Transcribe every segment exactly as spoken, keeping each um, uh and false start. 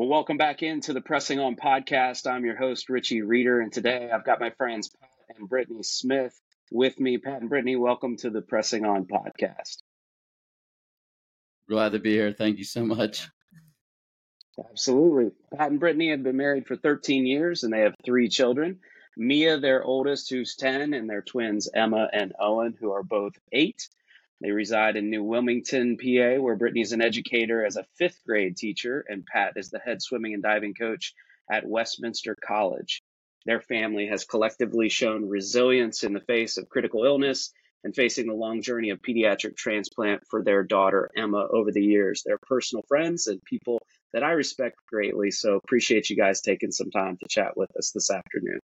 Well, welcome back into the Pressing On Podcast. I'm your host, Richie Reeder, and today I've got my friends Pat and Brittany Smith with me. Pat and Brittany, welcome to the Pressing On Podcast. Glad to be here. Thank you so much. Absolutely. Pat and Brittany have been married for thirteen years, and they have three children. Mia, their oldest, who's ten, and their twins, Emma and Owen, who are both eight. They reside in New Wilmington, P A, where Brittany's an educator as a fifth grade teacher, and Pat is the head swimming and diving coach at Westminster College. Their family has collectively shown resilience in the face of critical illness and facing the long journey of pediatric transplant for their daughter, Emma, over the years. They're personal friends and people that I respect greatly, so appreciate you guys taking some time to chat with us this afternoon.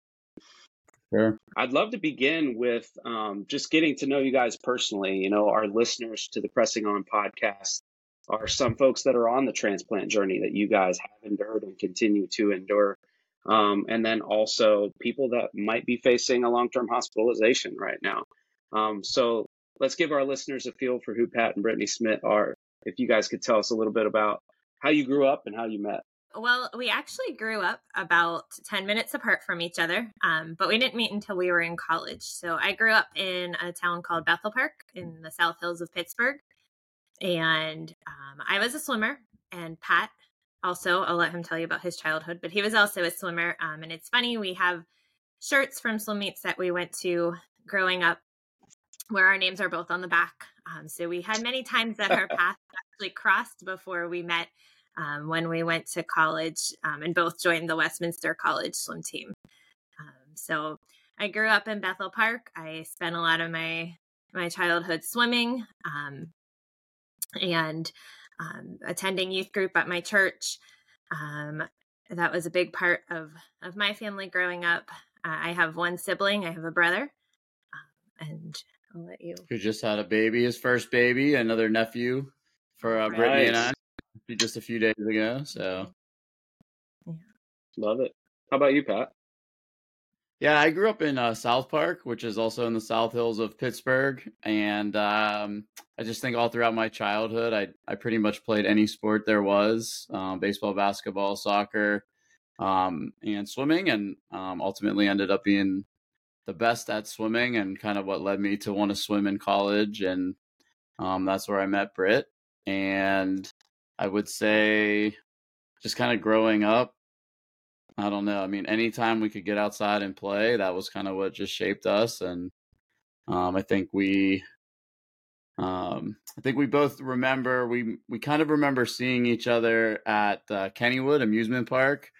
Sure. I'd love to begin with um, just getting to know you guys personally. You know, our listeners to the Pressing On Podcast are some folks that are on the transplant journey that you guys have endured and continue to endure. Um, and then also people that might be facing a long-term hospitalization right now. Um, so let's give our listeners a feel for who Pat and Brittany Smith are. If you guys could tell us a little bit about how you grew up and how you met. Well, we actually grew up about ten minutes apart from each other, um, but we didn't meet until we were in college. So I grew up in a town called Bethel Park in the South Hills of Pittsburgh. And um, I was a swimmer, and Pat also, I'll let him tell you about his childhood, but he was also a swimmer. Um, and it's funny, we have shirts from swim meets that we went to growing up where our names are both on the back. Um, so we had many times that our paths actually crossed before we met. Um, when we went to college um, and both joined the Westminster College swim team. Um, so I grew up in Bethel Park. I spent a lot of my my childhood swimming um, and um, attending youth group at my church. Um, that was a big part of, of my family growing up. Uh, I have one sibling. I have a brother. Um, and I'll let you. Who just had a baby, his first baby, another nephew for uh, Brittany right. and I. Just a few days ago, so love it. How about you, Pat? Yeah, I grew up in uh, South Park, which is also in the South Hills of Pittsburgh, and um, I just think all throughout my childhood, I I pretty much played any sport there was: um, baseball, basketball, soccer, um, and swimming, and um, ultimately ended up being the best at swimming, and kind of what led me to want to swim in college, and um, that's where I met Britt. And I would say just kind of growing up, I don't know. I mean, anytime we could get outside and play, that was kind of what just shaped us. And um, I think we um, I think we both remember, we, we kind of remember seeing each other at uh, Kennywood Amusement Park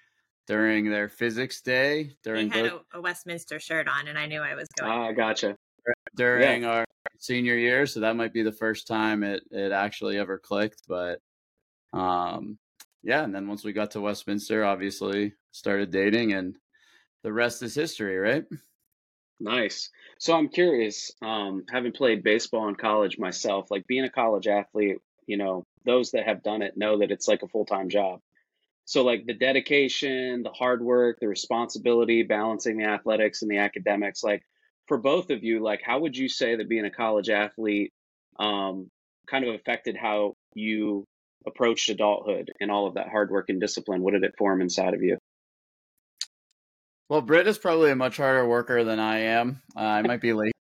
during their physics day. During I had both- a, a Westminster shirt on, and I knew I was going. Oh, gotcha. During yeah. our senior year. So that might be the first time it, it actually ever clicked, but Um, yeah. And then once we got to Westminster, obviously started dating, and the rest is history, right? Nice. So I'm curious, um, having played baseball in college myself, like being a college athlete, you know, those that have done it know that it's like a full-time job. So like the dedication, the hard work, the responsibility, balancing the athletics and the academics, like for both of you, like, how would you say that being a college athlete, um, kind of affected how you approached adulthood and all of that hard work and discipline? What did it form inside of you? Well, Britt is probably a much harder worker than I am. Uh, I might be late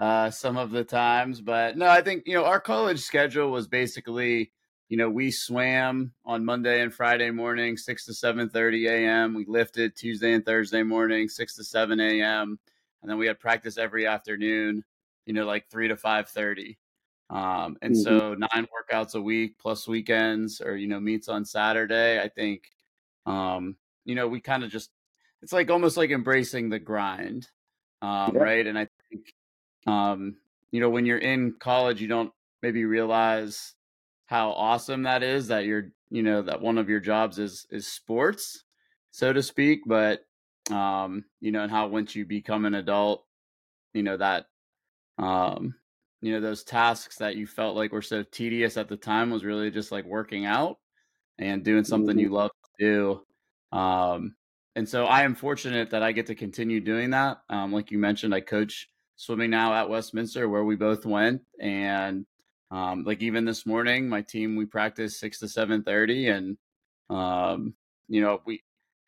uh, some of the times, but no, I think, you know, our college schedule was basically, you know, we swam on Monday and Friday morning, six to seven thirty a.m. We lifted Tuesday and Thursday morning, six to seven a.m. And then we had practice every afternoon, you know, like three to five thirty. Um, and mm-hmm. so nine workouts a week plus weekends or, you know, meets on Saturday. I think, um, you know, we kind of just, it's like almost like embracing the grind. Um, yeah. Right. And I think, um, you know, when you're in college, you don't maybe realize how awesome that is, that you're, you know, that one of your jobs is, is sports, so to speak. But, um, you know, and how, once you become an adult, you know, that, um, you know, those tasks that you felt like were so tedious at the time was really just like working out and doing something you love to do. Um, and so I am fortunate that I get to continue doing that. Um, like you mentioned, I coach swimming now at Westminster, where we both went. And um, like even this morning, my team, we practiced six to seven thirty, and Um, you know, we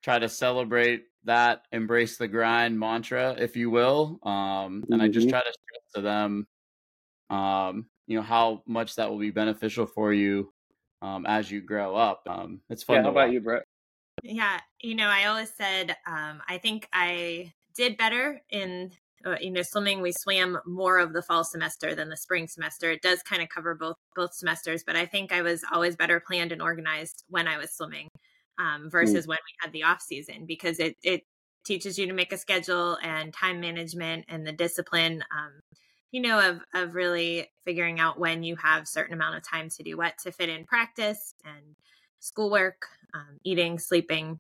try to celebrate that embrace the grind mantra, if you will. Um, and mm-hmm. I just try to stress to them, um, you know, how much that will be beneficial for you um, as you grow up. Um, it's fun. Yeah, how about watch. you, Brett? Yeah. You know, I always said, um, I think I did better in, uh, you know, swimming. We swam more of the fall semester than the spring semester. It does kind of cover both, both semesters, but I think I was always better planned and organized when I was swimming um, versus mm. when we had the off season, because it, it teaches you to make a schedule and time management and the discipline, um, you know, of, of really figuring out when you have certain amount of time to do what to fit in practice and schoolwork, um, eating, sleeping,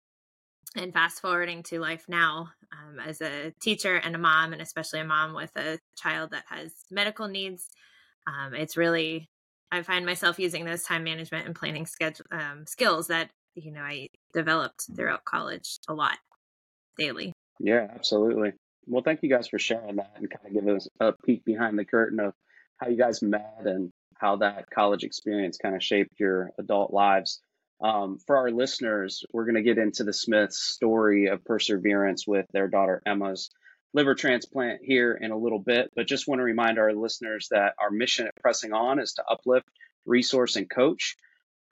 and fast forwarding to life now um, as a teacher and a mom, and especially a mom with a child that has medical needs. Um, it's really, I find myself using those time management and planning schedule um, skills that, you know, I developed throughout college a lot daily. Yeah, absolutely. Well, thank you guys for sharing that and kind of give us a peek behind the curtain of how you guys met and how that college experience kind of shaped your adult lives. Um, for our listeners, we're going to get into the Smiths' story of perseverance with their daughter Emma's liver transplant here in a little bit, but just want to remind our listeners that our mission at Pressing On is to uplift, resource, and coach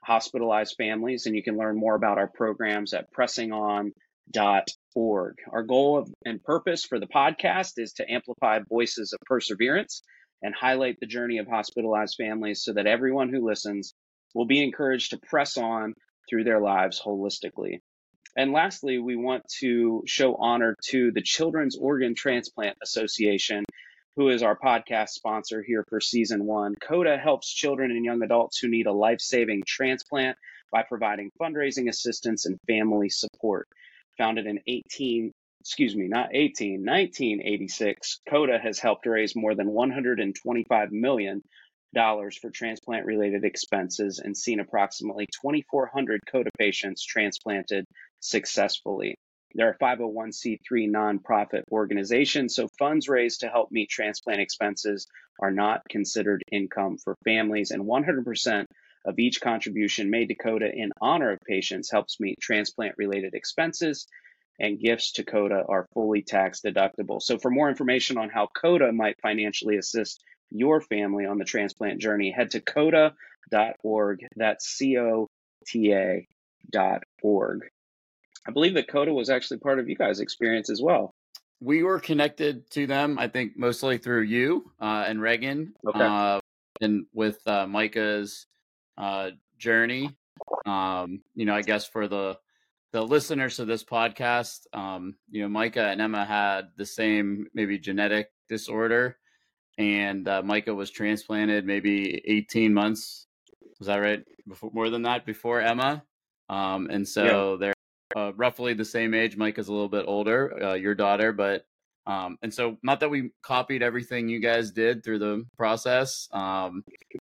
hospitalized families, and you can learn more about our programs at pressing on dot org. Our goal of, and purpose for the podcast is to amplify voices of perseverance and highlight the journey of hospitalized families so that everyone who listens will be encouraged to press on through their lives holistically. And lastly, we want to show honor to the Children's Organ Transplant Association, who is our podcast sponsor here for season one. COTA helps children and young adults who need a life-saving transplant by providing fundraising assistance and family support. Founded in eighteen, excuse me, not eighteen, nineteen eighty-six, COTA has helped raise more than one hundred twenty-five million dollars for transplant-related expenses and seen approximately twenty-four hundred COTA patients transplanted successfully. They're a five oh one c three nonprofit organization, so funds raised to help meet transplant expenses are not considered income for families, and one hundred percent of each contribution made to COTA in honor of patients helps meet transplant-related expenses, and gifts to COTA are fully tax deductible. So for more information on how COTA might financially assist your family on the transplant journey, head to C O T A dot org. That's C O T A dot org. I believe that COTA was actually part of you guys' experience as well. We were connected to them, I think, mostly through you uh, and Reagan, okay. uh, and with uh, Micah's uh, journey. Um, you know, I guess for the the listeners to this podcast, um, you know, Micah and Emma had the same maybe genetic disorder. And uh, Micah was transplanted maybe eighteen months. Was that right? Before, more than that, before Emma. Um, and so yeah. they're uh, roughly the same age. Micah's a little bit older, uh, your daughter. But um, and so not that we copied everything you guys did through the process, um,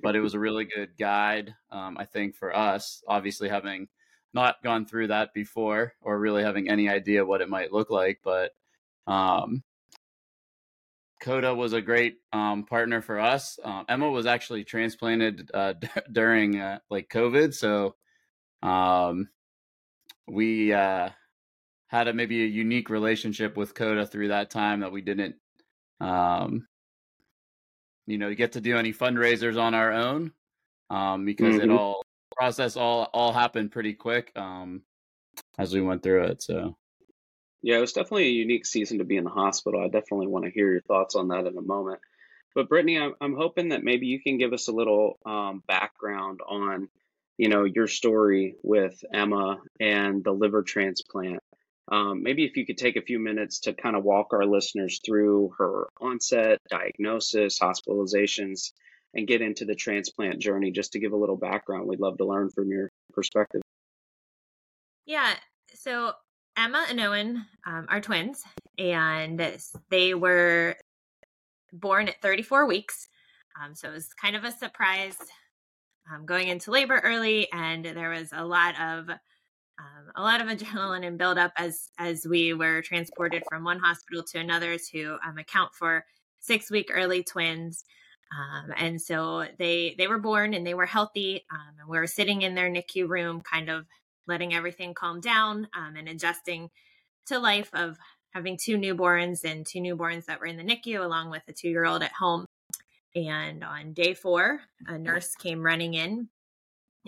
but it was a really good guide, um, I think, for us, obviously having not gone through that before or really having any idea what it might look like. But um COTA was a great um, partner for us. Uh, Emma was actually transplanted uh, d- during uh, like COVID. So um, we uh, had a, maybe a unique relationship with COTA through that time that we didn't, um, you know, get to do any fundraisers on our own um, because mm-hmm. it all process all, all happened pretty quick um, as we went through it. So. Yeah, it was definitely a unique season to be in the hospital. I definitely want to hear your thoughts on that in a moment. But Brittany, I'm, I'm hoping that maybe you can give us a little um, background on, you know, your story with Emma and the liver transplant. Um, maybe if you could take a few minutes to kind of walk our listeners through her onset, diagnosis, hospitalizations, and get into the transplant journey just to give a little background. We'd love to learn from your perspective. Yeah, so Emma and Owen um, are twins, and they were born at thirty-four weeks. Um, so it was kind of a surprise um, going into labor early, and there was a lot of um, a lot of adrenaline and buildup as as we were transported from one hospital to another to um, account for six-week early twins. Um, and so they they were born and they were healthy, um, and we were sitting in their NICU room, kind of letting everything calm down um, and adjusting to life of having two newborns and two newborns that were in the N I C U along with a two-year-old at home. And on day four, a nurse came running in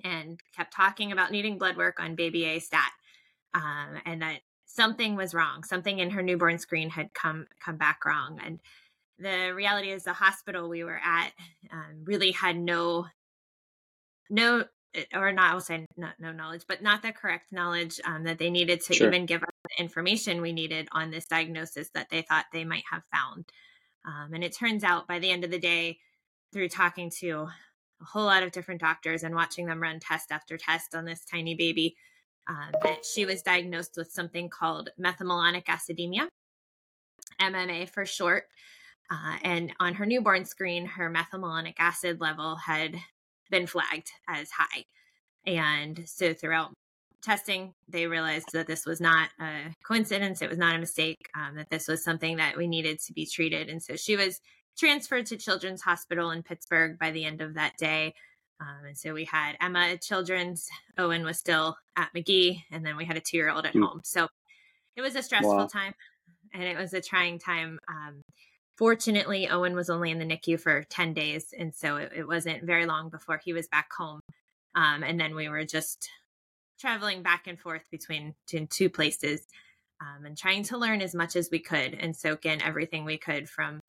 and kept talking about needing blood work on baby A stat. Um, and that something was wrong. Something in her newborn screen had come, come back wrong. And the reality is the hospital we were at um, really had no, no, or not, I'll say no, no knowledge, but not the correct knowledge um, that they needed to sure. even give us the information we needed on this diagnosis that they thought they might have found. Um, and it turns out by the end of the day, through talking to a whole lot of different doctors and watching them run test after test on this tiny baby, um, that she was diagnosed with something called methylmalonic acidemia, M M A for short. Uh, and on her newborn screen, her methylmalonic acid level had been flagged as high. And so throughout testing, they realized that this was not a coincidence. It was not a mistake, um, that this was something that we needed to be treated. And so she was transferred to Children's Hospital in Pittsburgh by the end of that day. Um, and so we had Emma at Children's, Owen was still at McGee, and then we had a two-year-old at home. So it was a stressful wow. time, and it was a trying time. Um, fortunately, Owen was only in the N I C U for ten days, and so it, it wasn't very long before he was back home. Um, and then we were just traveling back and forth between two places um, and trying to learn as much as we could and soak in everything we could from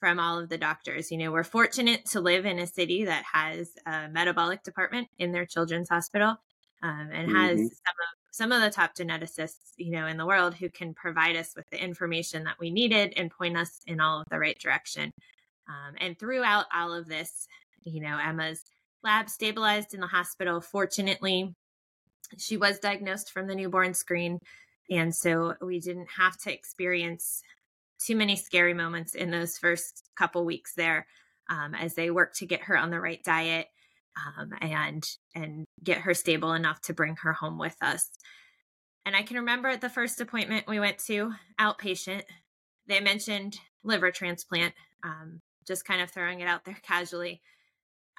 from all of the doctors. You know, we're fortunate to live in a city that has a metabolic department in their children's hospital um, and mm-hmm. has some of, some of the top geneticists, you know, in the world who can provide us with the information that we needed and point us in all of the right direction. Um, and throughout all of this, you know, Emma's lab stabilized in the hospital. Fortunately, she was diagnosed from the newborn screen, and so we didn't have to experience too many scary moments in those first couple weeks there um, as they worked to get her on the right diet um, and and get her stable enough to bring her home with us. And I can remember at the first appointment we went to, outpatient, they mentioned liver transplant, um, just kind of throwing it out there casually.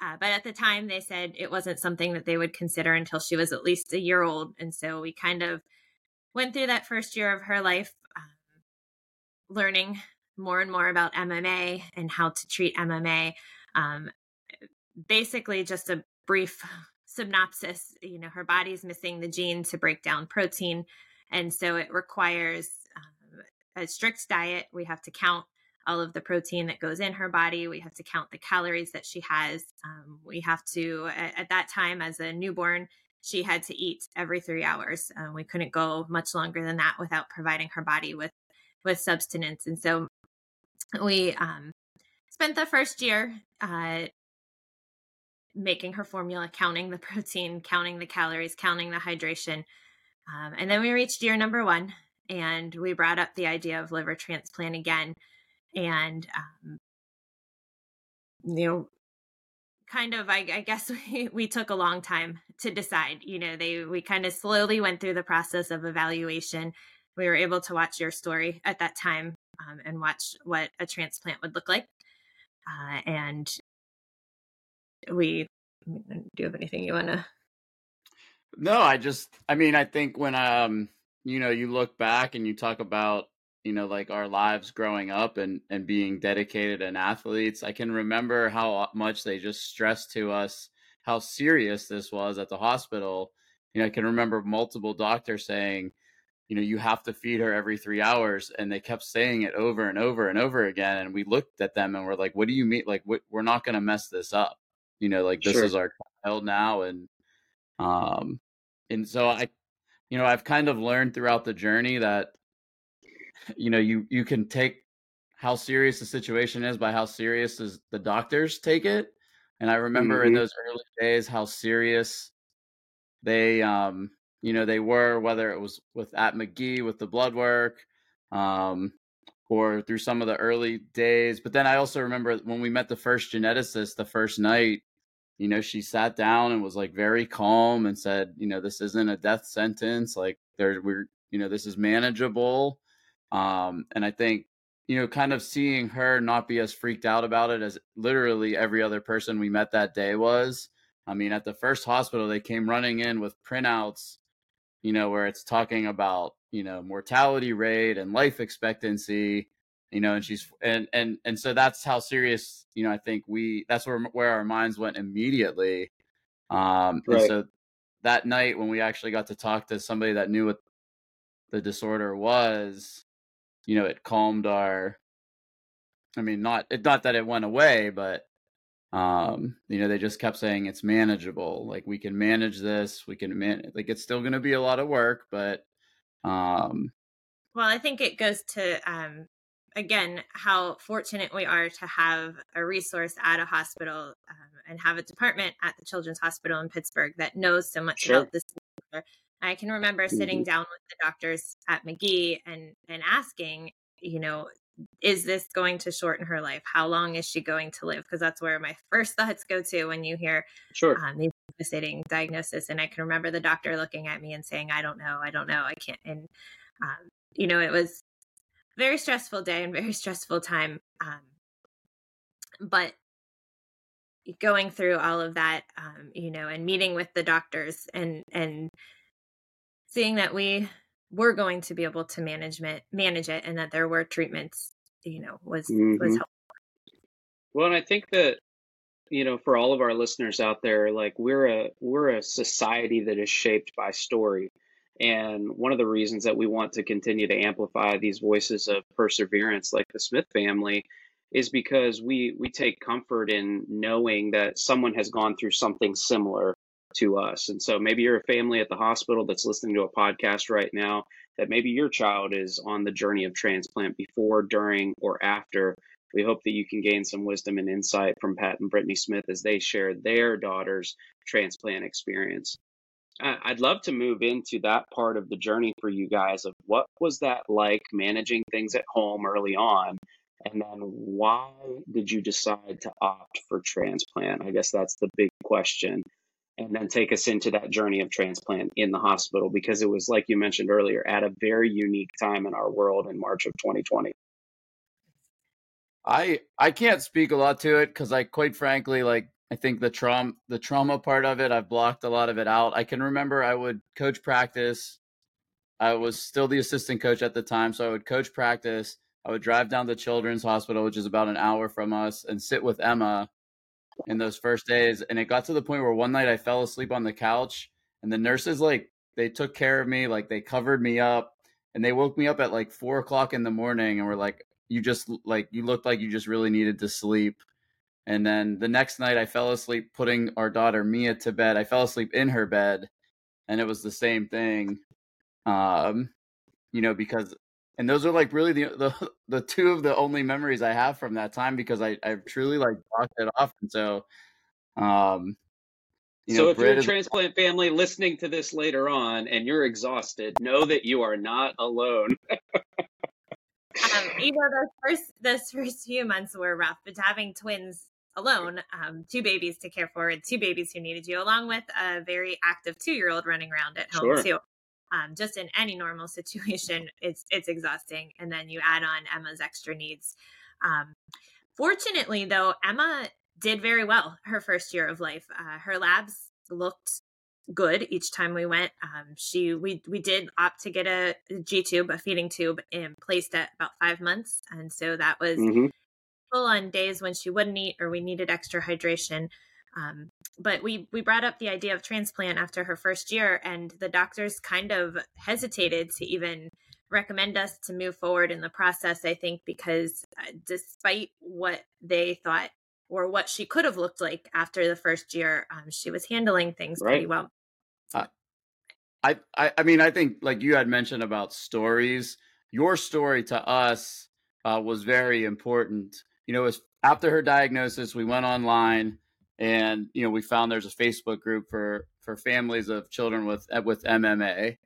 Uh, but at the time, they said it wasn't something that they would consider until she was at least a year old. And so we kind of went through that first year of her life, um, learning more and more about M M A and how to treat M M A. Um, basically, just a brief synopsis, you know, her body's missing the gene to break down protein. And so it requires um, a strict diet. We have to count all of the protein that goes in her body. We have to count the calories that she has. Um, we have to, at, at that time as a newborn, she had to eat every three hours. Um, we couldn't go much longer than that without providing her body with, with substance. And so we um, spent the first year uh, making her formula, counting the protein, counting the calories, counting the hydration. Um, and then we reached year number one, and we brought up the idea of liver transplant again. And, um, you know, kind of, I, I guess we, we took a long time to decide, you know, they, we kind of slowly went through the process of evaluation. We were able to watch Your Story at that time, um, and watch what a transplant would look like. Uh, and we, do you have anything you want to? No, I just, I mean, I think when, um, you know, you look back and you talk about, you know, like our lives growing up and, and being dedicated and athletes, I can remember how much they just stressed to us how serious this was at the hospital. You know, I can remember multiple doctors saying, you know, you have to feed her every three hours. And they kept saying it over and over and over again. And we looked at them and we're like, what do you mean? Like, what, we're not going to mess this up. You know, like this sure. is our child now. And, um, and so I, you know, I've kind of learned throughout the journey that, you know, you, you can take how serious the situation is by how serious is the doctors take it. And I remember mm-hmm. in those early days how serious they, um, you know, they were, whether it was with at McGee with the blood work um, or through some of the early days. But then I also remember when we met the first geneticist the first night, you know, she sat down and was like very calm and said, you know, this isn't a death sentence. Like there, we're, you know, this is manageable. Um, and I think, you know, kind of seeing her not be as freaked out about it as literally every other person we met that day was. I mean, at the first hospital, they came running in with printouts you know, where it's talking about, you know, mortality rate and life expectancy, you know, and she's, and, and, and so that's how serious, you know, I think we, that's where, where our minds went immediately. Um, right. And so that night when we actually got to talk to somebody that knew what the disorder was, you know, it calmed our, I mean, not, it, not that it went away, but, um, you know, they just kept saying it's manageable. Like, we can manage this, we can man, like, it's still going to be a lot of work, but, um, well, I think it goes to, um, again, how fortunate we are to have a resource at a hospital um, and have a department at the Children's Hospital in Pittsburgh that knows so much sure. about this. I can remember sitting down with the doctors at McGee and, and asking, you know, is this going to shorten her life? How long is she going to live? Because that's where my first thoughts go to when you hear sure. um, these devastating diagnosis. And I can remember the doctor looking at me and saying, I don't know, I don't know, I can't. And, um, you know, it was a very stressful day and very stressful time. Um, but going through all of that, um, you know, and meeting with the doctors and, and, seeing that we were going to be able to management, manage it and that there were treatments, you know, was, mm-hmm. was helpful. Well, and I think that, you know, for all of our listeners out there, like, we're a, we're a society that is shaped by story. And one of the reasons that we want to continue to amplify these voices of perseverance, like the Smith family, is because we, we take comfort in knowing that someone has gone through something similar to us. And so maybe you're a family at the hospital that's listening to a podcast right now, that maybe your child is on the journey of transplant before, during, or after. We hope that you can gain some wisdom and insight from Pat and Brittany Smith as they share their daughter's transplant experience. I'd love to move into that part of the journey for you guys of what was that like managing things at home early on? And then why did you decide to opt for transplant? I guess that's the big question. And then take us into that journey of transplant in the hospital, because it was, like you mentioned earlier, at a very unique time in our world in March of twenty twenty. I I can't speak a lot to it because I, quite frankly, like, I think the trauma the trauma part of it, I've blocked a lot of it out. I can remember I would coach practice. I was still the assistant coach at the time, so I would coach practice. I would drive down to Children's Hospital, which is about an hour from us, and sit with Emma in those first days. And it got to the point where one night I fell asleep on the couch and the nurses, like, they took care of me, like, they covered me up, and they woke me up at like four o'clock in the morning and were like, you just like, you looked like you just really needed to sleep. And then the next night I fell asleep putting our daughter Mia to bed. I fell asleep in her bed and it was the same thing. Um, you know, because, and those are like really the, the the two of the only memories I have from that time, because I, I truly like blocked it off. And so, um, you so know, if Brit you're a transplant is- family listening to this later on and you're exhausted, know that you are not alone. um, you know, those first those first few months were rough, but having twins alone, um, two babies to care for, and two babies who needed you, along with a very active two-year-old running around at home sure. too. Um, just in any normal situation, it's it's exhausting. And then you add on Emma's extra needs. Um, fortunately, though, Emma did very well her first year of life. Uh, her labs looked good each time we went. Um, she we we did opt to get a G tube, a feeding tube, and placed at about five months. And so that was mm-hmm. full on days when she wouldn't eat or we needed extra hydration. Um, but we, we brought up the idea of transplant after her first year, and the doctors kind of hesitated to even recommend us to move forward in the process, I think, because despite what they thought or what she could have looked like after the first year, um, she was handling things right. pretty well. Uh, I, I, I mean, I think, like you had mentioned about stories, your story to us uh, was very important. You know, it was after her diagnosis, we went online. And, you know, we found there's a Facebook group for, for families of children with with M M A.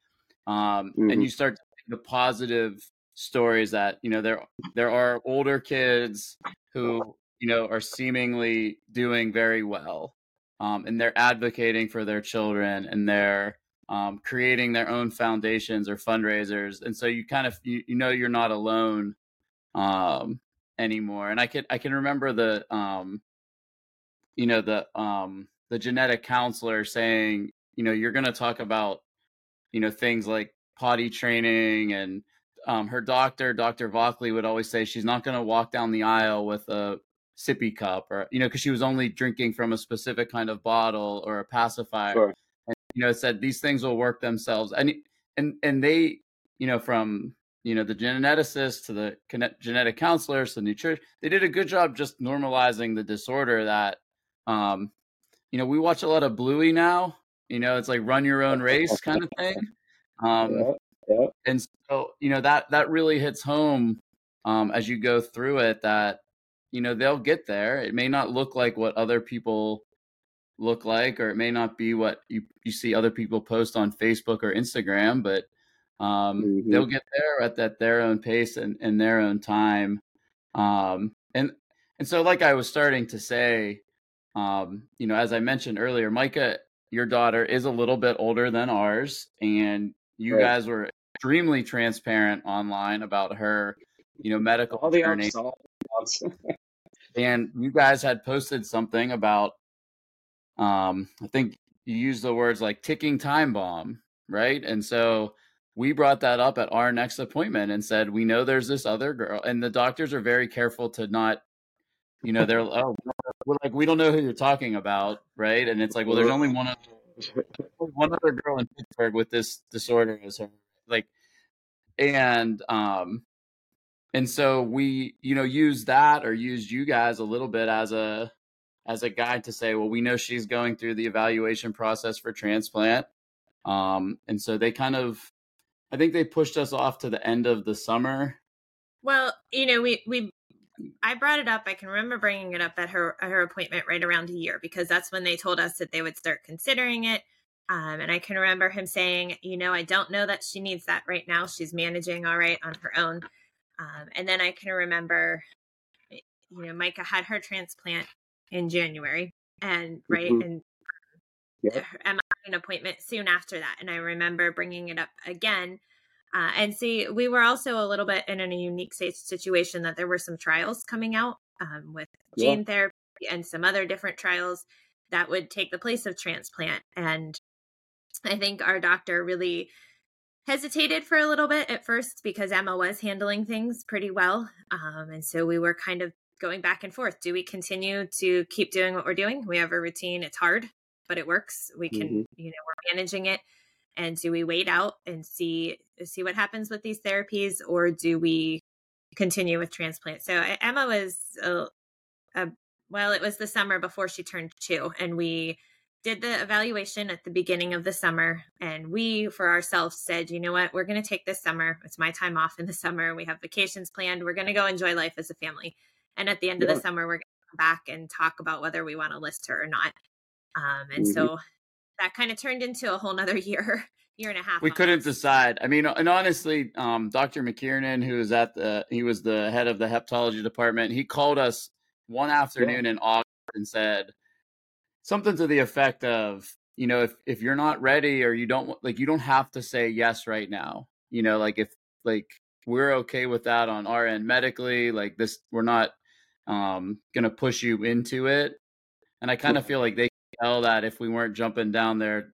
Um, mm-hmm. And you start to see the positive stories that, you know, there there are older kids who, you know, are seemingly doing very well. Um, and they're advocating for their children, and they're um, creating their own foundations or fundraisers. And so you kind of, you, you know, you're not alone um, anymore. And I can, I can remember the... Um, you know, the, um, the genetic counselor saying, you know, you're going to talk about, you know, things like potty training. And um, her doctor, Doctor Vockley, would always say she's not going to walk down the aisle with a sippy cup, or, you know, because she was only drinking from a specific kind of bottle or a pacifier. Sure. And, you know, it said these things will work themselves. And, and, and they, you know, from, you know, the geneticists to the genetic counselors to nutrition, they did a good job just normalizing the disorder that, um, you know, we watch a lot of Bluey now, you know, it's like run your own race kind of thing. Um, yeah, yeah. And so, you know, that, that really hits home um, as you go through it, that, you know, they'll get there. It may not look like what other people look like, or it may not be what you, you see other people post on Facebook or Instagram, but um, mm-hmm. they'll get there at that, their own pace and in their own time. Um, and, and so, like I was starting to say, um, you know, as I mentioned earlier, Micah, your daughter, is a little bit older than ours, and you right. guys were extremely transparent online about her, you know, medical all journey. And you guys had posted something about, um, I think you used the words like ticking time bomb, right? And so we brought that up at our next appointment and said, we know there's this other girl. And the doctors are very careful to not, you know, they're oh, we're like, we don't know who you're talking about, right? And it's like, well, there's only one other, one other girl in Pittsburgh with this disorder is her. Like, and, um, And so we, you know, use that or use you guys a little bit as a as a guide to say, well, we know she's going through the evaluation process for transplant. Um, and so they kind of, I think they pushed us off to the end of the summer. Well, you know, we, we I brought it up. I can remember bringing it up at her, at her appointment right around a year, because that's when they told us that they would start considering it. Um, and I can remember him saying, you know, I don't know that she needs that right now. She's managing all right on her own. Um, and then I can remember, you know, Micah had her transplant in January, and right, mm-hmm. and yeah. Emma had an appointment soon after that. And I remember bringing it up again. Uh, and see, we were also a little bit in a unique situation that there were some trials coming out um, with gene yeah. therapy and some other different trials that would take the place of transplant. And I think our doctor really hesitated for a little bit at first, because Emma was handling things pretty well. Um, and so we were kind of going back and forth. Do we continue to keep doing what we're doing? We have a routine. It's hard, but it works. We can, mm-hmm. you know, we're managing it. And do we wait out and see, see what happens with these therapies, or do we continue with transplant? So Emma was, a, a, well, it was the summer before she turned two, and we did the evaluation at the beginning of the summer. And we, for ourselves, said, you know what, we're going to take this summer. It's my time off in the summer. We have vacations planned. We're going to go enjoy life as a family. And at the end yeah. of the summer, we're going to come back and talk about whether we want to list her or not. Um, and mm-hmm. so that kind of turned into a whole nother year, year and a half. We almost. couldn't decide. I mean, and honestly, um, Doctor McKiernan, who is at the, he was the head of the hepatology department. He called us one afternoon yeah. in August and said, something to the effect of, you know, if, if you're not ready, or you don't like, you don't have to say yes right now. You know, like if like we're okay with that on our end medically, like this, we're not um, going to push you into it. And I kind of feel like they can tell that if we weren't jumping down their,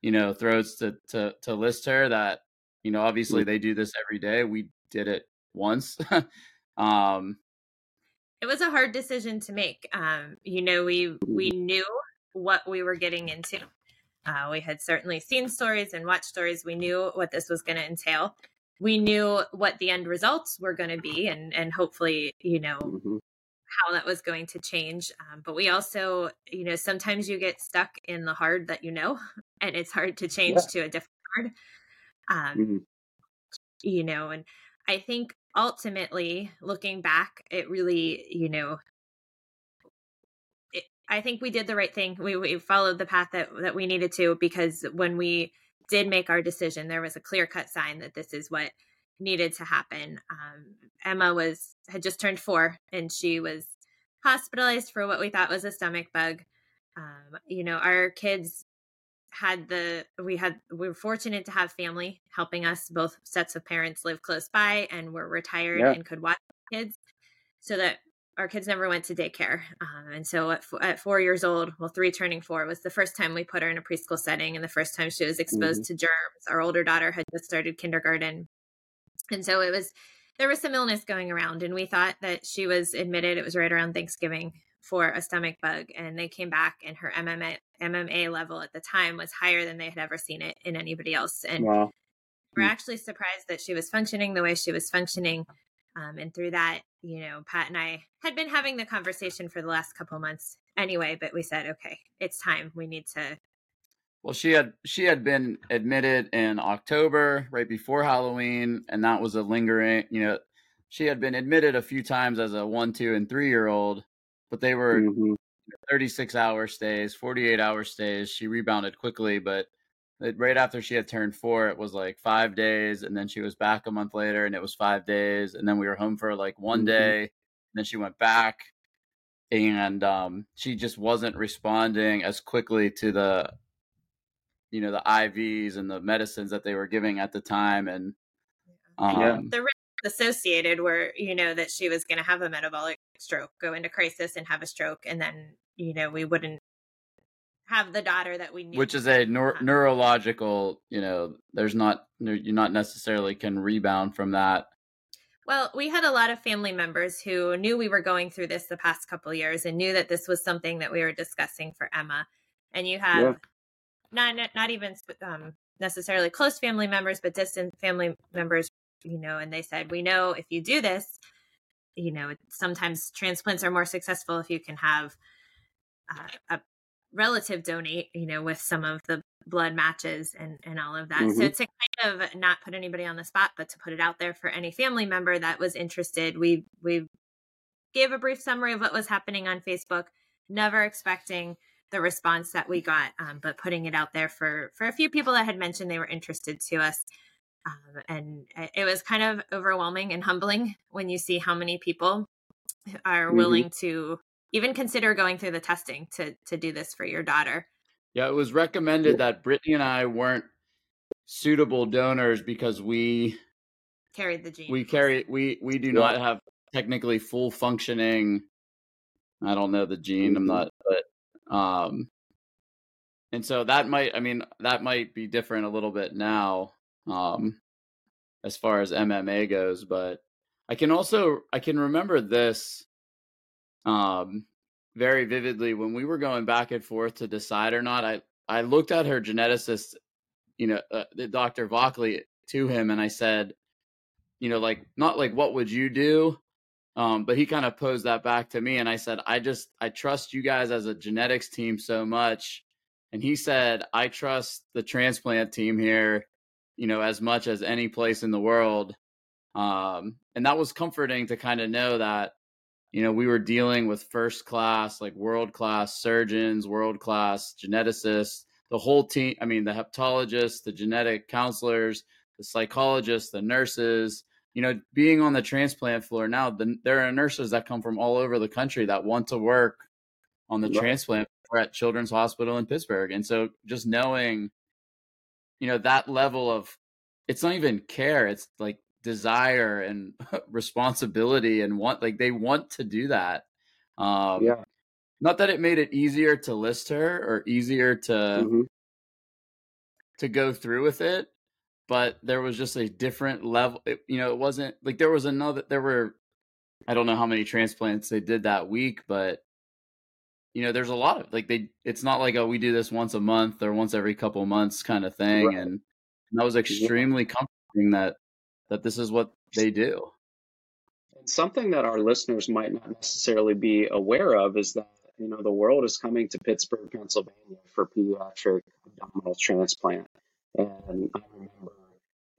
you know, throats to, to, to list her, that, you know, obviously they do this every day. We did it once. um, it was a hard decision to make. Um, you know, we, we knew what we were getting into. Uh, we had certainly seen stories and watched stories. We knew what this was going to entail. We knew what the end results were going to be, and, and hopefully, you know, mm-hmm. how that was going to change. Um, but we also, you know, sometimes you get stuck in the hard that, you know, and it's hard to change yeah. to a different hard, um, mm-hmm. you know, and I think, ultimately, looking back, it really, you know, it, I think we did the right thing. We, we followed the path that, that we needed to, because when we did make our decision, there was a clear-cut sign that this is what needed to happen. Um, Emma was had just turned four, and she was hospitalized for what we thought was a stomach bug. Um, you know, our kids had the, we had, we were fortunate to have family helping us. Both sets of parents live close by and were retired yeah. and could watch kids, so that our kids never went to daycare. Um, and so at, f- at four years old, well, three turning four was the first time we put her in a preschool setting and the first time she was exposed mm-hmm. to germs. Our older daughter had just started kindergarten. And so it was, there was some illness going around, and we thought that she was admitted. It was right around Thanksgiving for a stomach bug, and they came back and her M M A, M M A level at the time was higher than they had ever seen it in anybody else. And wow. we're actually surprised that she was functioning the way she was functioning. Um, and through that, you know, Pat and I had been having the conversation for the last couple of months anyway, but we said, okay, it's time. We need to. Well, she had, she had been admitted in October right before Halloween. And that was a lingering, you know, she had been admitted a few times as a one, two and three year old, but they were mm-hmm. thirty-six hour stays, forty-eight hour stays. She rebounded quickly, but it, right after she had turned four, it was like five days. And then she was back a month later and it was five days. And then we were home for like one mm-hmm. day and then she went back. And um, she just wasn't responding as quickly to the, you know, the I Vs and the medicines that they were giving at the time. And um, yeah. the risks associated were, you know, that she was going to have a metabolic stroke, go into crisis and have a stroke. And then, you know, we wouldn't have the daughter that we need, which is a neur- neurological, you know, there's not, you not necessarily can rebound from that. Well, we had a lot of family members who knew we were going through this the past couple of years and knew that this was something that we were discussing for Emma. And you have yeah. not, not even um, necessarily close family members, but distant family members, you know, and they said, we know if you do this, you know, sometimes transplants are more successful if you can have uh, a relative donate, you know, with some of the blood matches and, and all of that. Mm-hmm. So to kind of not put anybody on the spot, but to put it out there for any family member that was interested, we, we gave a brief summary of what was happening on Facebook, never expecting the response that we got, um, but putting it out there for, for a few people that had mentioned they were interested to us. Um, and it was kind of overwhelming and humbling when you see how many people are mm-hmm. willing to even consider going through the testing to to do this for your daughter. Yeah, it was recommended that Brittany and I weren't suitable donors because we carried the gene. We carry we we do yeah. not have technically full functioning. I don't know the gene. I'm not, but um, and so that might. I mean, that might be different a little bit now, um, as far as M M A goes. But I can also I can remember this. Um, very vividly when we were going back and forth to decide or not, I, I looked at her geneticist, you know, uh, Doctor Vockley to him. And I said, you know, like, not like, what would you do? Um, but he kind of posed that back to me. And I said, I just, I trust you guys as a genetics team so much. And he said, I trust the transplant team here, you know, as much as any place in the world. Um, and that was comforting to kind of know that, you know, we were dealing with first class, like world class surgeons, world class geneticists, the whole team. I mean, the hepatologists, the genetic counselors, the psychologists, the nurses, you know, being on the transplant floor now, the, there are nurses that come from all over the country that want to work on the yeah. transplant floor at Children's Hospital in Pittsburgh. And so just knowing, you know, that level of, it's not even care, it's like desire and responsibility and want, like they want to do that. Um, yeah. Not that it made it easier to list her or easier to, mm-hmm. to go through with it, but there was just a different level. It, you know, it wasn't like there was another, there were, I don't know how many transplants they did that week, but you know, there's a lot of like, they, it's not like, oh, we do this once a month or once every couple months kind of thing. Right. And, and that was extremely yeah. comforting that, that this is what they do. And something that our listeners might not necessarily be aware of is that, you know, the world is coming to Pittsburgh, Pennsylvania for pediatric abdominal transplant. And I remember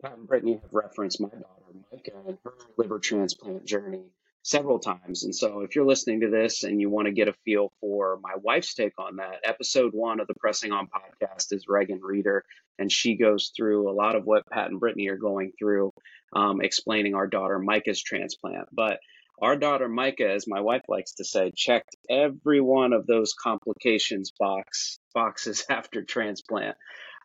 Pat and Brittany have referenced my daughter, Micah, and her liver transplant journey several times. And so if you're listening to this and you want to get a feel for my wife's take on that, episode one of the Pressing On podcast is Reagan Reeder, and she goes through a lot of what Pat and Brittany are going through, um, explaining our daughter Micah's transplant. But our daughter Micah, as my wife likes to say, checked every one of those complications box boxes after transplant.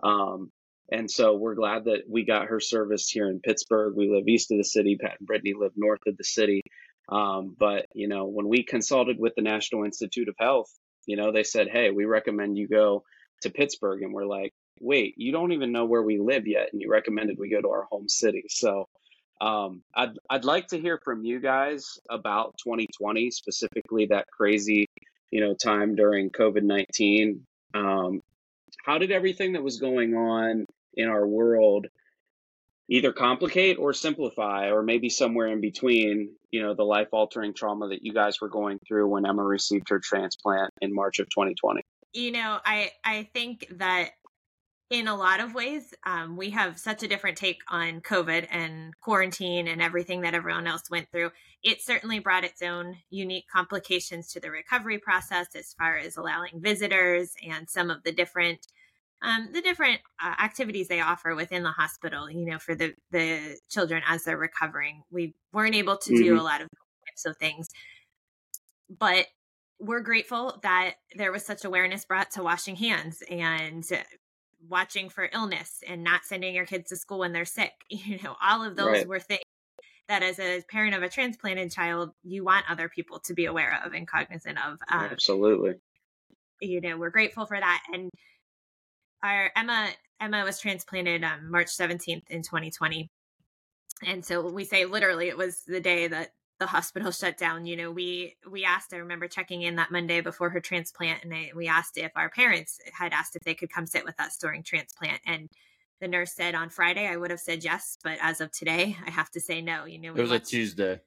Um, And so we're glad that we got her service here in Pittsburgh. We live east of the city. Pat and Brittany live north of the city. Um, but, you know, when we consulted with the National Institute of Health, you know, they said, hey, we recommend you go to Pittsburgh. And we're like, wait, you don't even know where we live yet. And you recommended we go to our home city. So um, I'd, I'd like to hear from you guys about twenty twenty, specifically that crazy, you know, time during COVID nineteen. Um, how did everything that was going on in our world either complicate or simplify, or maybe somewhere in between, you know, the life-altering trauma that you guys were going through when Emma received her transplant in March of twenty twenty? You know, I, I think that in a lot of ways, um, we have such a different take on COVID and quarantine and everything that everyone else went through. It certainly brought its own unique complications to the recovery process as far as allowing visitors and some of the different Um, the different uh, activities they offer within the hospital, you know, for the, the children as they're recovering. We weren't able to mm-hmm. do a lot of types of things, but we're grateful that there was such awareness brought to washing hands and watching for illness and not sending your kids to school when they're sick. You know, all of those right. were things that as a parent of a transplanted child, you want other people to be aware of and cognizant of. Um, Absolutely. You know, we're grateful for that. And Our Emma Emma was transplanted um, March seventeenth in twenty twenty. And so we say literally it was the day that the hospital shut down. You know, we we asked, I remember checking in that Monday before her transplant, and I, we asked if our parents had asked if they could come sit with us during transplant. And the nurse said on Friday, I would have said yes, but as of today, I have to say no. You know, we It was watched, a Tuesday.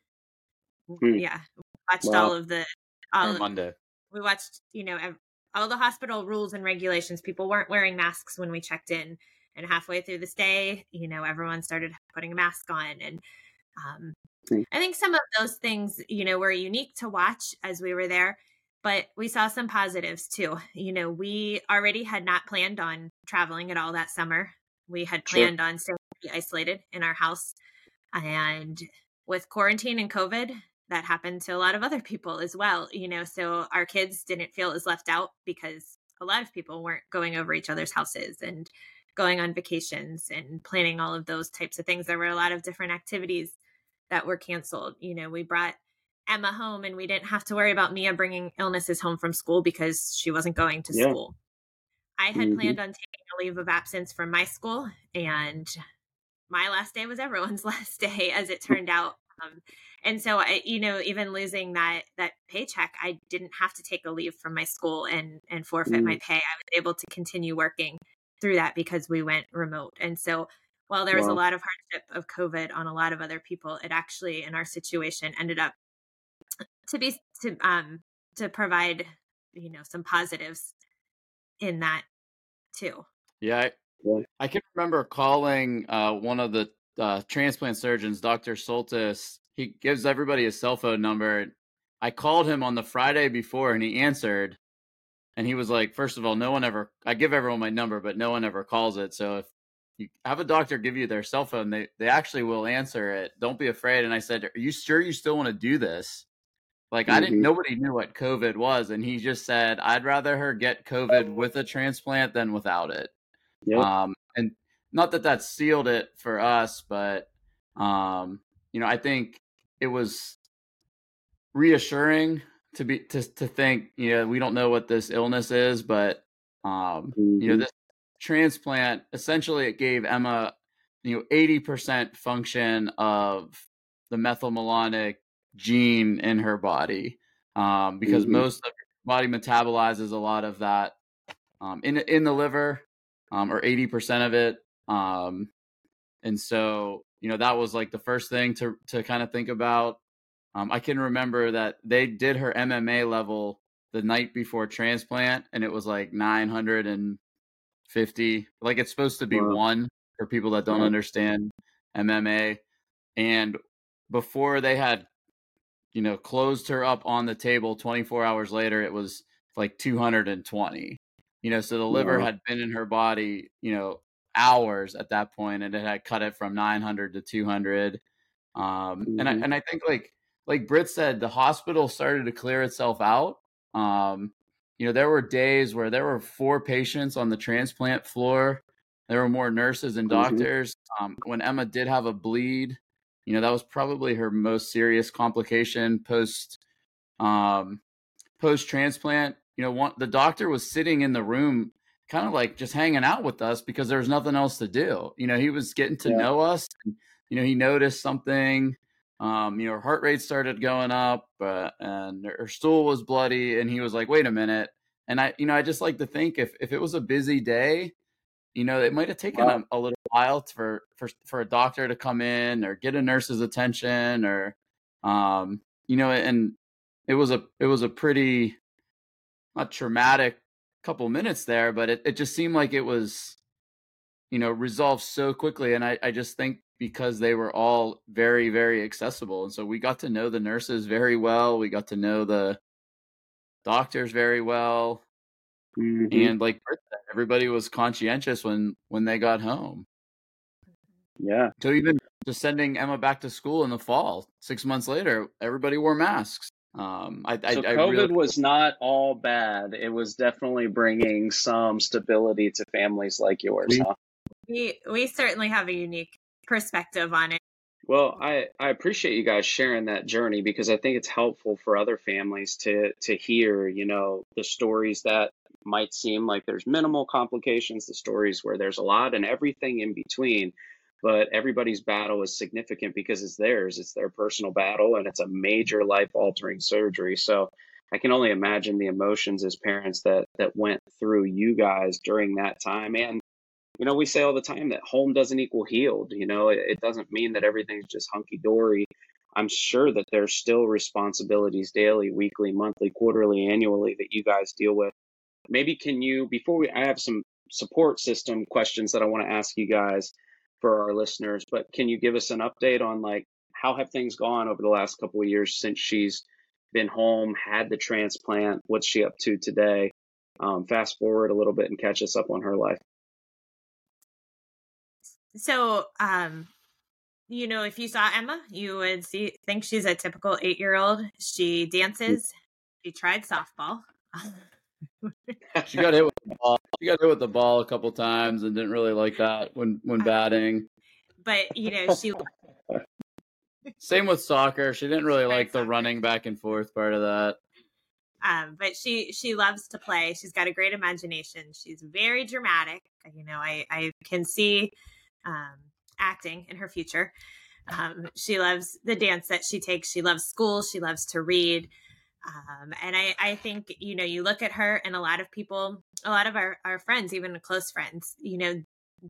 Yeah. We watched well, all of the... All of, Monday. We watched, you know... Every, all the hospital rules and regulations. People weren't wearing masks when we checked in, and halfway through the stay, you know, everyone started putting a mask on. And um, I think some of those things, you know, were unique to watch as we were there, but we saw some positives too. You know, we already had not planned on traveling at all that summer. We had planned sure. on staying isolated in our house, and with quarantine and COVID, that happened to a lot of other people as well, you know, so our kids didn't feel as left out because a lot of people weren't going over each other's houses and going on vacations and planning all of those types of things. There were a lot of different activities that were canceled. You know, we brought Emma home and we didn't have to worry about Mia bringing illnesses home from school because she wasn't going to yeah. school. I had mm-hmm. planned on taking a leave of absence from my school, and my last day was everyone's last day, as it turned out. Um, and so, I, you know, even losing that that paycheck, I didn't have to take a leave from my school and, and forfeit mm. my pay. I was able to continue working through that because we went remote. And so while there was wow. a lot of hardship of COVID on a lot of other people, it actually, in our situation, ended up to be to um to provide, you know, some positives in that too. Yeah, I, yeah. I can remember calling uh, one of the Uh, transplant surgeons, Doctor Soltis. He gives everybody his cell phone number. I called him on the Friday before and he answered. And he was like, first of all, no one ever, I give everyone my number, but no one ever calls it. So if you have a doctor give you their cell phone, they, they actually will answer it. Don't be afraid. And I said, are you sure you still want to do this? Like mm-hmm. I didn't, nobody knew what COVID was. And he just said, I'd rather her get COVID with a transplant than without it. Yep. Um, and Not that that sealed it for us, but, um, you know, I think it was reassuring to be to to think, you know, we don't know what this illness is, but, um, mm-hmm. you know, this transplant, essentially it gave Emma, you know, eighty percent function of the methylmalonic gene in her body, um, because mm-hmm. most of her body metabolizes a lot of that um, in, in the liver, um, or eighty percent of it. Um, and so, you know, that was like the first thing to, to kind of think about. Um, I can remember that they did her M M A level the night before transplant, and it was like nine hundred fifty, like it's supposed to be wow. one for people that don't yeah. understand M M A. And before they had, you know, closed her up on the table twenty-four hours later, it was like two hundred twenty, you know, so the liver wow. had been in her body, you know, hours at that point, and it had cut it from nine hundred to two hundred. Um, mm-hmm. and I, and I think like, like Britt said, the hospital started to clear itself out. Um, you know, there were days where there were four patients on the transplant floor. There were more nurses and doctors. Mm-hmm. Um, when Emma did have a bleed, You know, that was probably her most serious complication post um, post transplant. You know, one, the doctor was sitting in the room, kind of like just hanging out with us because there was nothing else to do. You know, he was getting to yeah. know us. And, you know, he noticed something. Um, you know, her heart rate started going up, uh, and her stool was bloody, and he was like, "Wait a minute." And I, you know, I just like to think if if it was a busy day, you know, it might have taken wow. a, a little while for, for for a doctor to come in or get a nurse's attention, or um, you know, and it was a it was a pretty not traumatic couple minutes there, but it, it just seemed like it was, you know, resolved so quickly. And I, I just think because they were all very, very accessible. And so we got to know the nurses very well. We got to know the doctors very well. Mm-hmm. And like everybody was conscientious when, when they got home. Yeah. So even just sending Emma back to school in the fall, six months later, everybody wore masks. Um, I, so I, COVID I really... was not all bad. It was definitely bringing some stability to families like yours. We, huh? we, we certainly have a unique perspective on it. Well, I, I appreciate you guys sharing that journey, because I think it's helpful for other families to to hear, you know, the stories that might seem like there's minimal complications, the stories where there's a lot, and everything in between. But everybody's battle is significant because it's theirs. It's their personal battle, and it's a major life-altering surgery. So I can only imagine the emotions as parents that that went through you guys during that time. And, you know, we say all the time that home doesn't equal healed. You know, it, it doesn't mean that everything's just hunky-dory. I'm sure that there's still responsibilities daily, weekly, monthly, quarterly, annually that you guys deal with. Maybe can you, before we, I have some support system questions that I want to ask you guys for our listeners, but can you give us an update on like how have things gone over the last couple of years since she's been home, had the transplant, what's she up to today? Um, fast forward a little bit and catch us up on her life. So, um, you know, if you saw Emma, you would see, think she's a typical eight-year-old. She dances. She tried softball. She got hit with the ball. She got hit with the ball a couple times and didn't really like that when, when batting. But you know, she same with soccer. She didn't really like the running back and forth part of that. Um, but she she loves to play. She's got a great imagination. She's very dramatic. You know, I I can see um, acting in her future. Um, she loves the dance that she takes. She loves school. She loves to read. Um, and I, I think, you know, you look at her and a lot of people, a lot of our, our friends, even close friends, you know,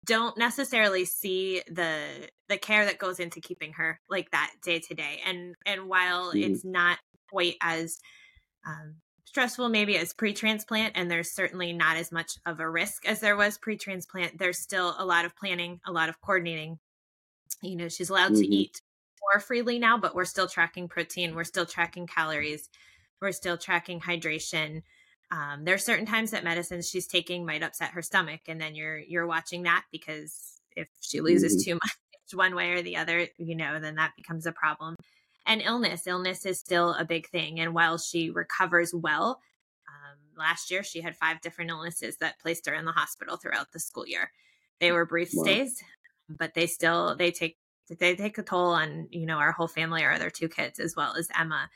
don't necessarily see the the care that goes into keeping her like that day to day. And and while mm. it's not quite as um, stressful, maybe as pre-transplant, and there's certainly not as much of a risk as there was pre-transplant, there's still a lot of planning, a lot of coordinating. You know, she's allowed mm-hmm. to eat more freely now, but we're still tracking protein. We're still tracking calories. We're still tracking hydration. Um, there are certain times that medicines she's taking might upset her stomach, and then you're you're watching that, because if she loses too much one way or the other, you know, then that becomes a problem. And illness, illness is still a big thing. And while she recovers well, um, last year she had five different illnesses that placed her in the hospital throughout the school year. They were brief wow. stays, but they still they take they take a toll on, you know, our whole family, our other two kids, as well as Emma.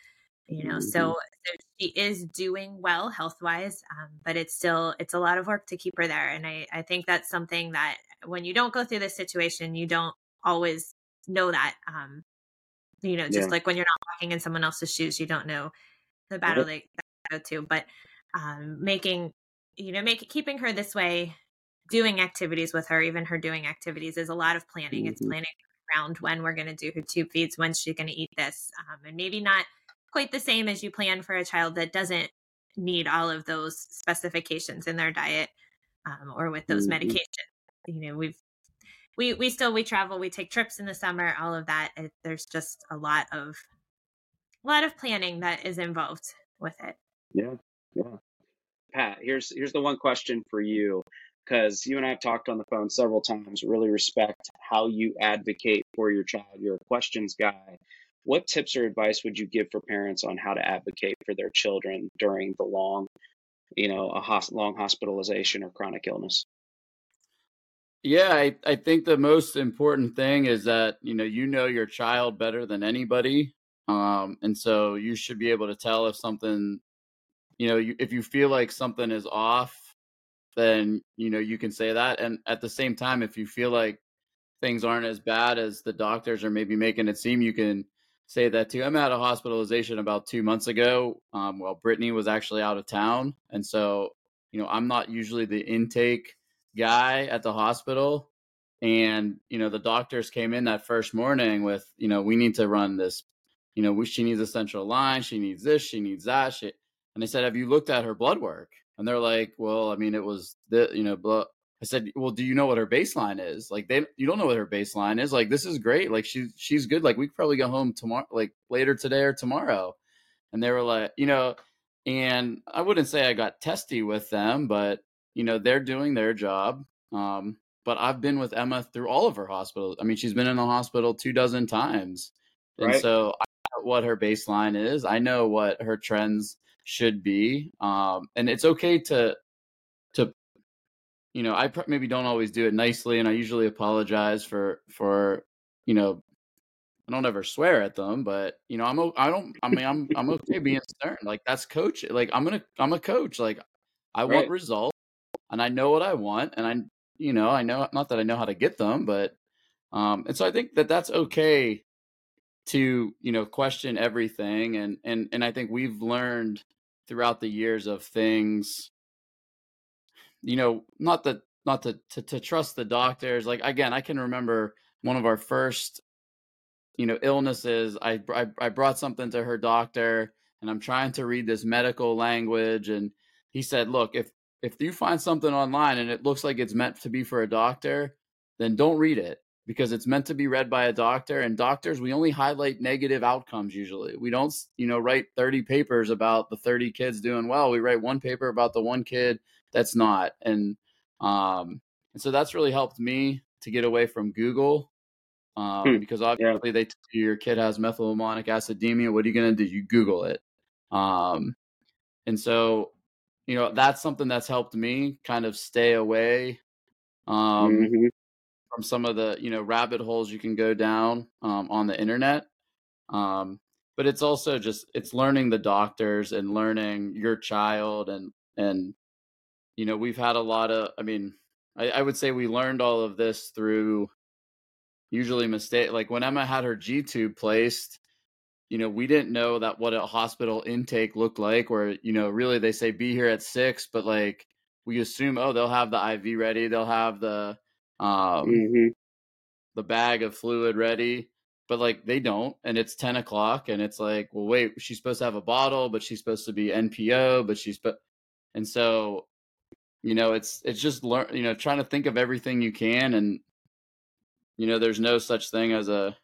You know, so, so she is doing well health wise, um, but it's still, it's a lot of work to keep her there. And I, I think that's something that when you don't go through this situation, you don't always know that, um, you know, just yeah. like when you're not walking in someone else's shoes, you don't know the battle yeah. they, they go to, but um, making, you know, make keeping her this way, doing activities with her, even her doing activities is a lot of planning. Mm-hmm. It's planning around when we're going to do her tube feeds, when she's going to eat this, um, and maybe not quite the same as you plan for a child that doesn't need all of those specifications in their diet um, or with those mm-hmm. medications. You know, we've, we, we still, we travel, we take trips in the summer, all of that. It, there's just a lot of, a lot of planning that is involved with it. Yeah. Yeah. Pat, here's, here's the one question for you, because you and I have talked on the phone several times. Really respect how you advocate for your child. You're a questions guy. What tips or advice would you give for parents on how to advocate for their children during the long, you know, a hos- long hospitalization or chronic illness? Yeah, I, I think the most important thing is that, you know, you know your child better than anybody. Um, and so you should be able to tell if something, you know, you, if you feel like something is off, then, you know, you can say that. And at the same time, if you feel like things aren't as bad as the doctors are maybe making it seem, you can say that too. I'm at a hospitalization about two months ago. Um, well, Brittany was actually out of town. And so, you know, I'm not usually the intake guy at the hospital. And, you know, the doctors came in that first morning with, you know, we need to run this, you know, we, she needs a central line. She needs this, she needs that. She, and I said, have you looked at her blood work? And they're like, well, I mean, it was the, you know, blood. I said, well, do you know what her baseline is? Like, they, you don't know what her baseline is. Like, this is great. Like, she's, she's good. Like, we could probably go home tomorrow, like later today or tomorrow. And they were like, you know, and I wouldn't say I got testy with them, but, you know, they're doing their job. Um, but I've been with Emma through all of her hospitals. I mean, she's been in the hospital two dozen times. And right. So I know what her baseline is. I know what her trends should be. Um, and it's okay to, you know, I maybe don't always do it nicely, and I usually apologize for, for, you know, I don't ever swear at them, but, you know, I'm, I don't, I mean, I'm, I'm okay being stern. Like, that's coach. Like, I'm going to, I'm a coach. Like, I right. want results, and I know what I want. And I, you know, I know, not that I know how to get them, but, um, and so I think that that's okay to, you know, question everything. And, and, and I think we've learned throughout the years of things, you know, not that, not to, to, to trust the doctors. Like, again, I can remember one of our first, you know, illnesses. I, I, I brought something to her doctor, and I'm trying to read this medical language. And he said, look, if, if you find something online and it looks like it's meant to be for a doctor, then don't read it, because it's meant to be read by a doctor. And doctors, we only highlight negative outcomes. Usually we don't, you know, write thirty papers about the thirty kids doing well. We write one paper about the one kid that's not. And, um, and so that's really helped me to get away from Google. Um, hmm. because obviously yeah. they tell you your kid has methylmalonic acidemia. What are you going to do? You Google it. Um, and so, you know, that's something that's helped me kind of stay away, um, mm-hmm. from some of the, you know, rabbit holes you can go down, um, on the internet. Um, but it's also just, it's learning the doctors and learning your child, and, and, you know, we've had a lot of, I mean, I, I would say we learned all of this through usually mistake. Like when Emma had her G tube placed, you know, we didn't know that what a hospital intake looked like, where, you know, really they say be here at six, but like we assume, oh, they'll have the I V ready. They'll have the, um, mm-hmm. the bag of fluid ready, but like they don't. And it's ten o'clock, and it's like, well, wait, she's supposed to have a bottle, but she's supposed to be N P O, but she's, but, and so, you know, it's, it's just learn, you know, trying to think of everything you can. And, you know, there's no such thing as a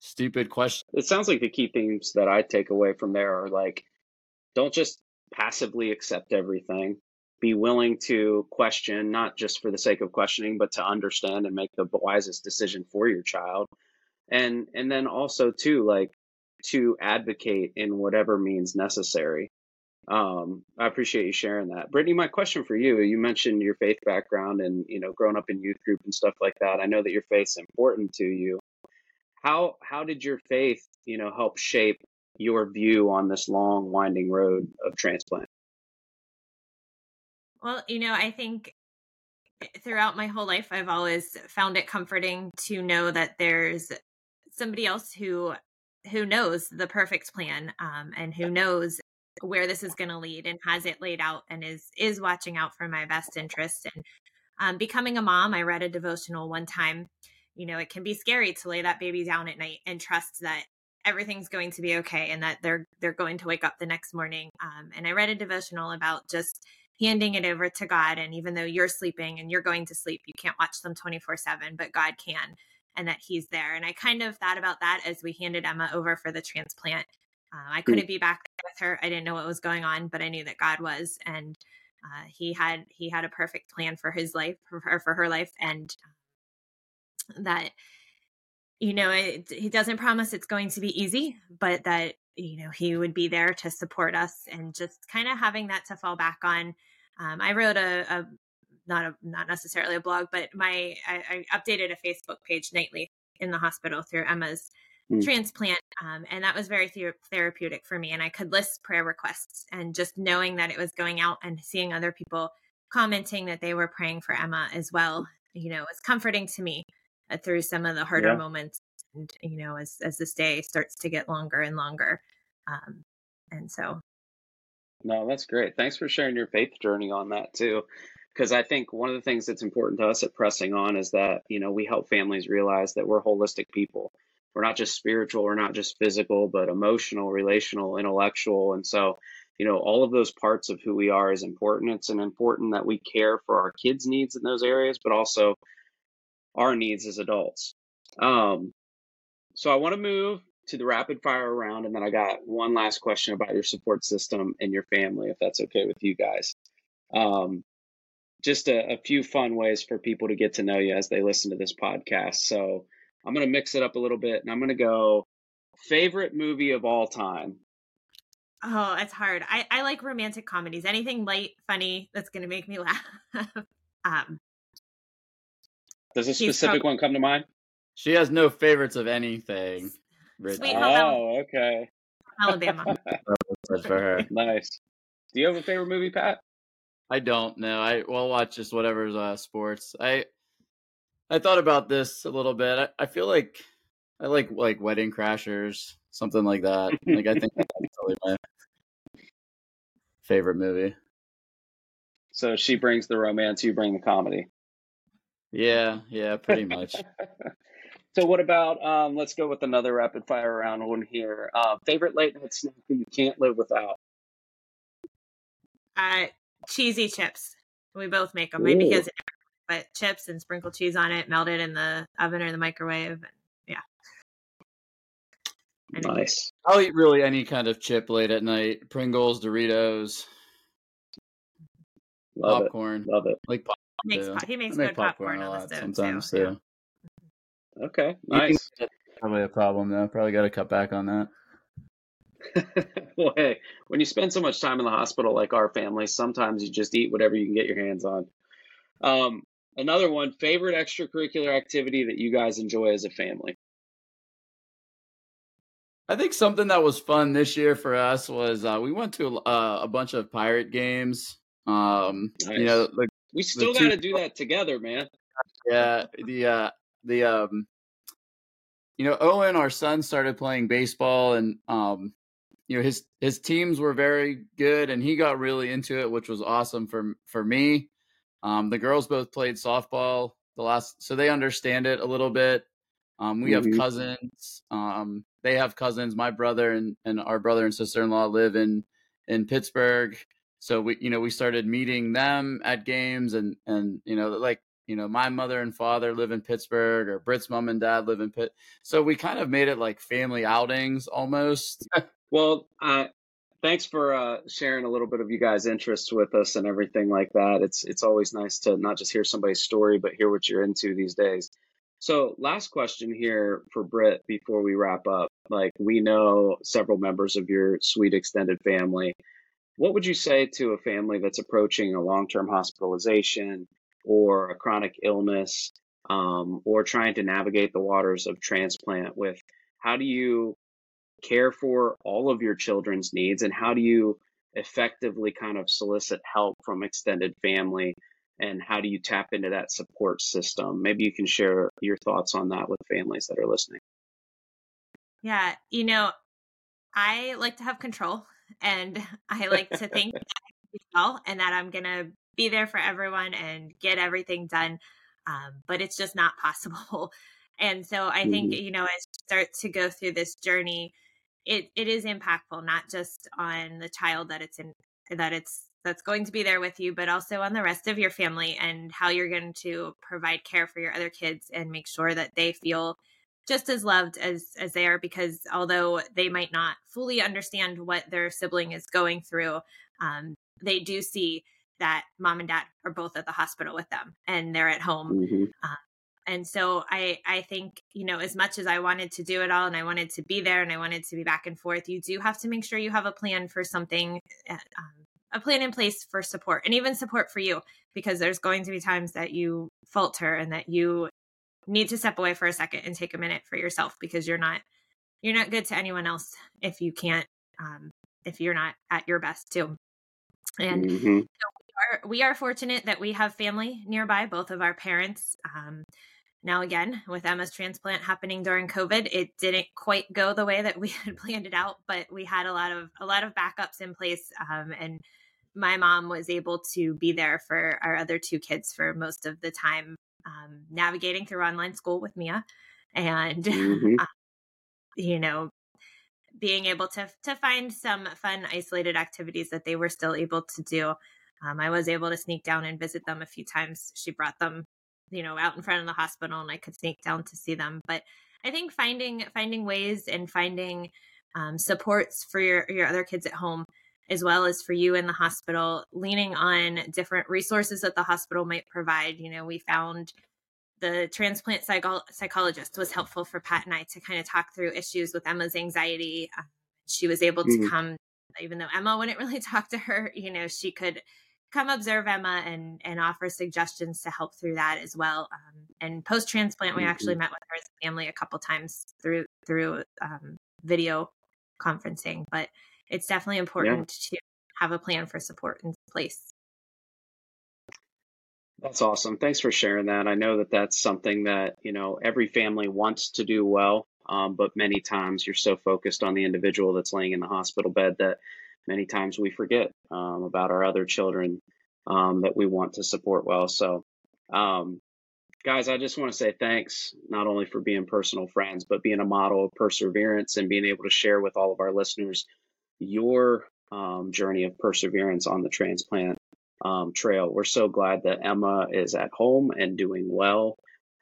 stupid question. It sounds like the key themes that I take away from there are like, don't just passively accept everything, be willing to question, not just for the sake of questioning, but to understand and make the wisest decision for your child. And, and then also too, like to advocate in whatever means necessary. Um, I appreciate you sharing that. Brittany, my question for you, you mentioned your faith background and, you know, growing up in youth group and stuff like that. I know that your faith's important to you. How, how did your faith, you know, help shape your view on this long winding road of transplant? Well, you know, I think throughout my whole life, I've always found it comforting to know that there's somebody else who, who knows the perfect plan, um, and who knows where this is going to lead and has it laid out and is, is watching out for my best interests. And um, becoming a mom, I read a devotional one time, you know, it can be scary to lay that baby down at night and trust that everything's going to be okay and that they're, they're going to wake up the next morning. Um, and I read a devotional about just handing it over to God. And even though you're sleeping and you're going to sleep, you can't watch them twenty-four seven, but God can, and that he's there. And I kind of thought about that as we handed Emma over for the transplant. Uh, I couldn't be back there with her. I didn't know what was going on, but I knew that God was, and uh, he had, he had a perfect plan for his life, for her, for her life. And that, you know, it, he doesn't promise it's going to be easy, but that, you know, he would be there to support us, and just kind of having that to fall back on. Um, I wrote a, a not a, not necessarily a blog, but my I, I updated a Facebook page nightly in the hospital through Emma's mm. transplant. Um, and that was very th- therapeutic for me. And I could list prayer requests, and just knowing that it was going out and seeing other people commenting that they were praying for Emma as well, you know, was comforting to me uh, through some of the harder yeah. moments. And, you know, as, as this day starts to get longer and longer. Um, and so. No, that's great. Thanks for sharing your faith journey on that too. Because I think one of the things that's important to us at Pressing On is that, you know, we help families realize that we're holistic people. We're not just spiritual, we're not just physical, but emotional, relational, intellectual. And so, you know, all of those parts of who we are is important. It's an important that we care for our kids' needs in those areas, but also our needs as adults. Um, so I want to move to the rapid fire round. And then I got one last question about your support system and your family, if that's okay with you guys. Um, just a, a few fun ways for people to get to know you as they listen to this podcast. So I'm going to mix it up a little bit, and I'm going to go favorite movie of all time. Oh, it's hard. I, I like romantic comedies, anything light, funny, that's going to make me laugh. um, Does a specific probably- one come to mind? She has no favorites of anything. Sweet Home Alabama. Oh, okay. Alabama. That's for her. Nice. Do you have a favorite movie, Pat? I don't know. I will watch just whatever's uh, sports. I I thought about this a little bit. I, I feel like I like like Wedding Crashers, something like that. Like I think that's probably my favorite movie. So she brings the romance, you bring the comedy. Yeah, yeah, pretty much. So what about, um, let's go with another rapid fire round one here. Uh, favorite late night snack that you can't live without? Uh, cheesy chips. We both make them. Maybe he has, but chips and sprinkle cheese on it, melted in the oven or the microwave. And yeah. Anyway. Nice. I'll eat really any kind of chip late at night. Pringles, Doritos, Love popcorn. It. Love it. Like pop- he makes, he makes good popcorn, popcorn on the stove sometimes too. Yeah. Okay, nice. Probably a problem though. Probably got to cut back on that. Well, hey, when you spend so much time in the hospital, like our family, sometimes you just eat whatever you can get your hands on. Um, another one, favorite extracurricular activity that you guys enjoy as a family? I think something that was fun this year for us was uh, we went to uh, a bunch of pirate games. Um, nice. You know, the, we still got to two- do that together, man. Yeah, the. Uh, The, um, you know, Owen, our son, started playing baseball, and, um, you know, his, his teams were very good, and he got really into it, which was awesome for, for me. Um, the girls both played softball the last, so they understand it a little bit. Um, we mm-hmm. have cousins, um, they have cousins, my brother and, and our brother and sister-in-law live in, in Pittsburgh. So we, you know, we started meeting them at games and, and, you know, like, you know, my mother and father live in Pittsburgh, or Britt's mom and dad live in Pitt. So we kind of made it like family outings almost. Well, uh, thanks for uh, sharing a little bit of you guys' interests with us and everything like that. It's it's always nice to not just hear somebody's story, but hear what you're into these days. So last question here for Britt before we wrap up. Like, we know several members of your sweet extended family. What would you say to a family that's approaching a long-term hospitalization or a chronic illness, um, or trying to navigate the waters of transplant with, how do you care for all of your children's needs, and how do you effectively kind of solicit help from extended family, and how do you tap into that support system? Maybe you can share your thoughts on that with families that are listening. Yeah, you know, I like to have control, and I like to think well, and that I'm going to be there for everyone and get everything done. Um, but it's just not possible. And so I think, you know, as you start to go through this journey, it, it is impactful, not just on the child that it's in, that it's, that's going to be there with you, but also on the rest of your family and how you're going to provide care for your other kids and make sure that they feel just as loved as, as they are, because although they might not fully understand what their sibling is going through, um, they do see that mom and dad are both at the hospital with them and they're at home. Mm-hmm. Uh, and so I, I think, you know, as much as I wanted to do it all and I wanted to be there and I wanted to be back and forth, you do have to make sure you have a plan for something, um, a plan in place for support, and even support for you, because there's going to be times that you falter and that you need to step away for a second and take a minute for yourself, because you're not, you're not good to anyone else if you can't, um, if you're not at your best too. And mm-hmm. so we are, we are fortunate that we have family nearby, both of our parents. Um, now, again, with Emma's transplant happening during COVID, it didn't quite go the way that we had planned it out, but we had a lot of, a lot of backups in place. Um, and my mom was able to be there for our other two kids for most of the time, um, navigating through online school with Mia and, mm-hmm. uh, you know, being able to to find some fun, isolated activities that they were still able to do. Um, I was able to sneak down and visit them a few times. She brought them, you know, out in front of the hospital, and I could sneak down to see them. But I think finding finding ways and finding um, supports for your, your other kids at home, as well as for you in the hospital, leaning on different resources that the hospital might provide. You know, we found the transplant psycho- psychologist was helpful for Pat and I to kind of talk through issues with Emma's anxiety. Uh, she was able to mm-hmm. come, even though Emma wouldn't really talk to her, you know, she could come observe Emma and, and offer suggestions to help through that as well. Um, and post-transplant, mm-hmm. we actually met with her as a family a couple times through, through um, video conferencing, but it's definitely important yeah. to have a plan for support in place. That's awesome. Thanks for sharing that. I know that that's something that, you know, every family wants to do well, um, but many times you're so focused on the individual that's laying in the hospital bed that many times we forget um, about our other children um, that we want to support well. So, um, guys, I just want to say thanks, not only for being personal friends, but being a model of perseverance and being able to share with all of our listeners your um, journey of perseverance on the transplant Um, trail. We're so glad that Emma is at home and doing well.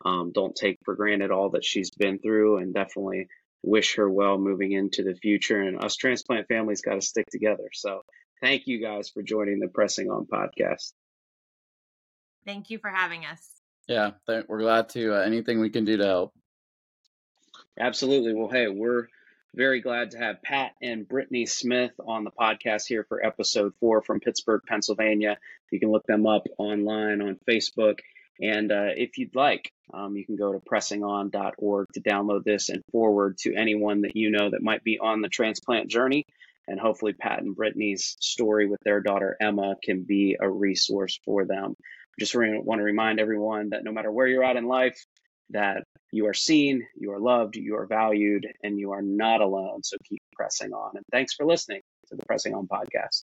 Um, don't take for granted all that she's been through, and definitely wish her well moving into the future. And us transplant families got to stick together. So thank you guys for joining the Pressing On podcast. Thank you for having us. Yeah, th- we're glad to. Uh, anything we can do to help. Absolutely. Well, hey, we're very glad to have Pat and Brittany Smith on the podcast here for episode four from Pittsburgh, Pennsylvania. You can look them up online on Facebook. And uh, if you'd like, um, you can go to pressing on dot org to download this and forward to anyone that you know that might be on the transplant journey. And hopefully Pat and Brittany's story with their daughter, Emma, can be a resource for them. Just re- want to remind everyone that no matter where you're at in life, that you are seen, you are loved, you are valued, and you are not alone. So keep pressing on. And thanks for listening to the Pressing On podcast.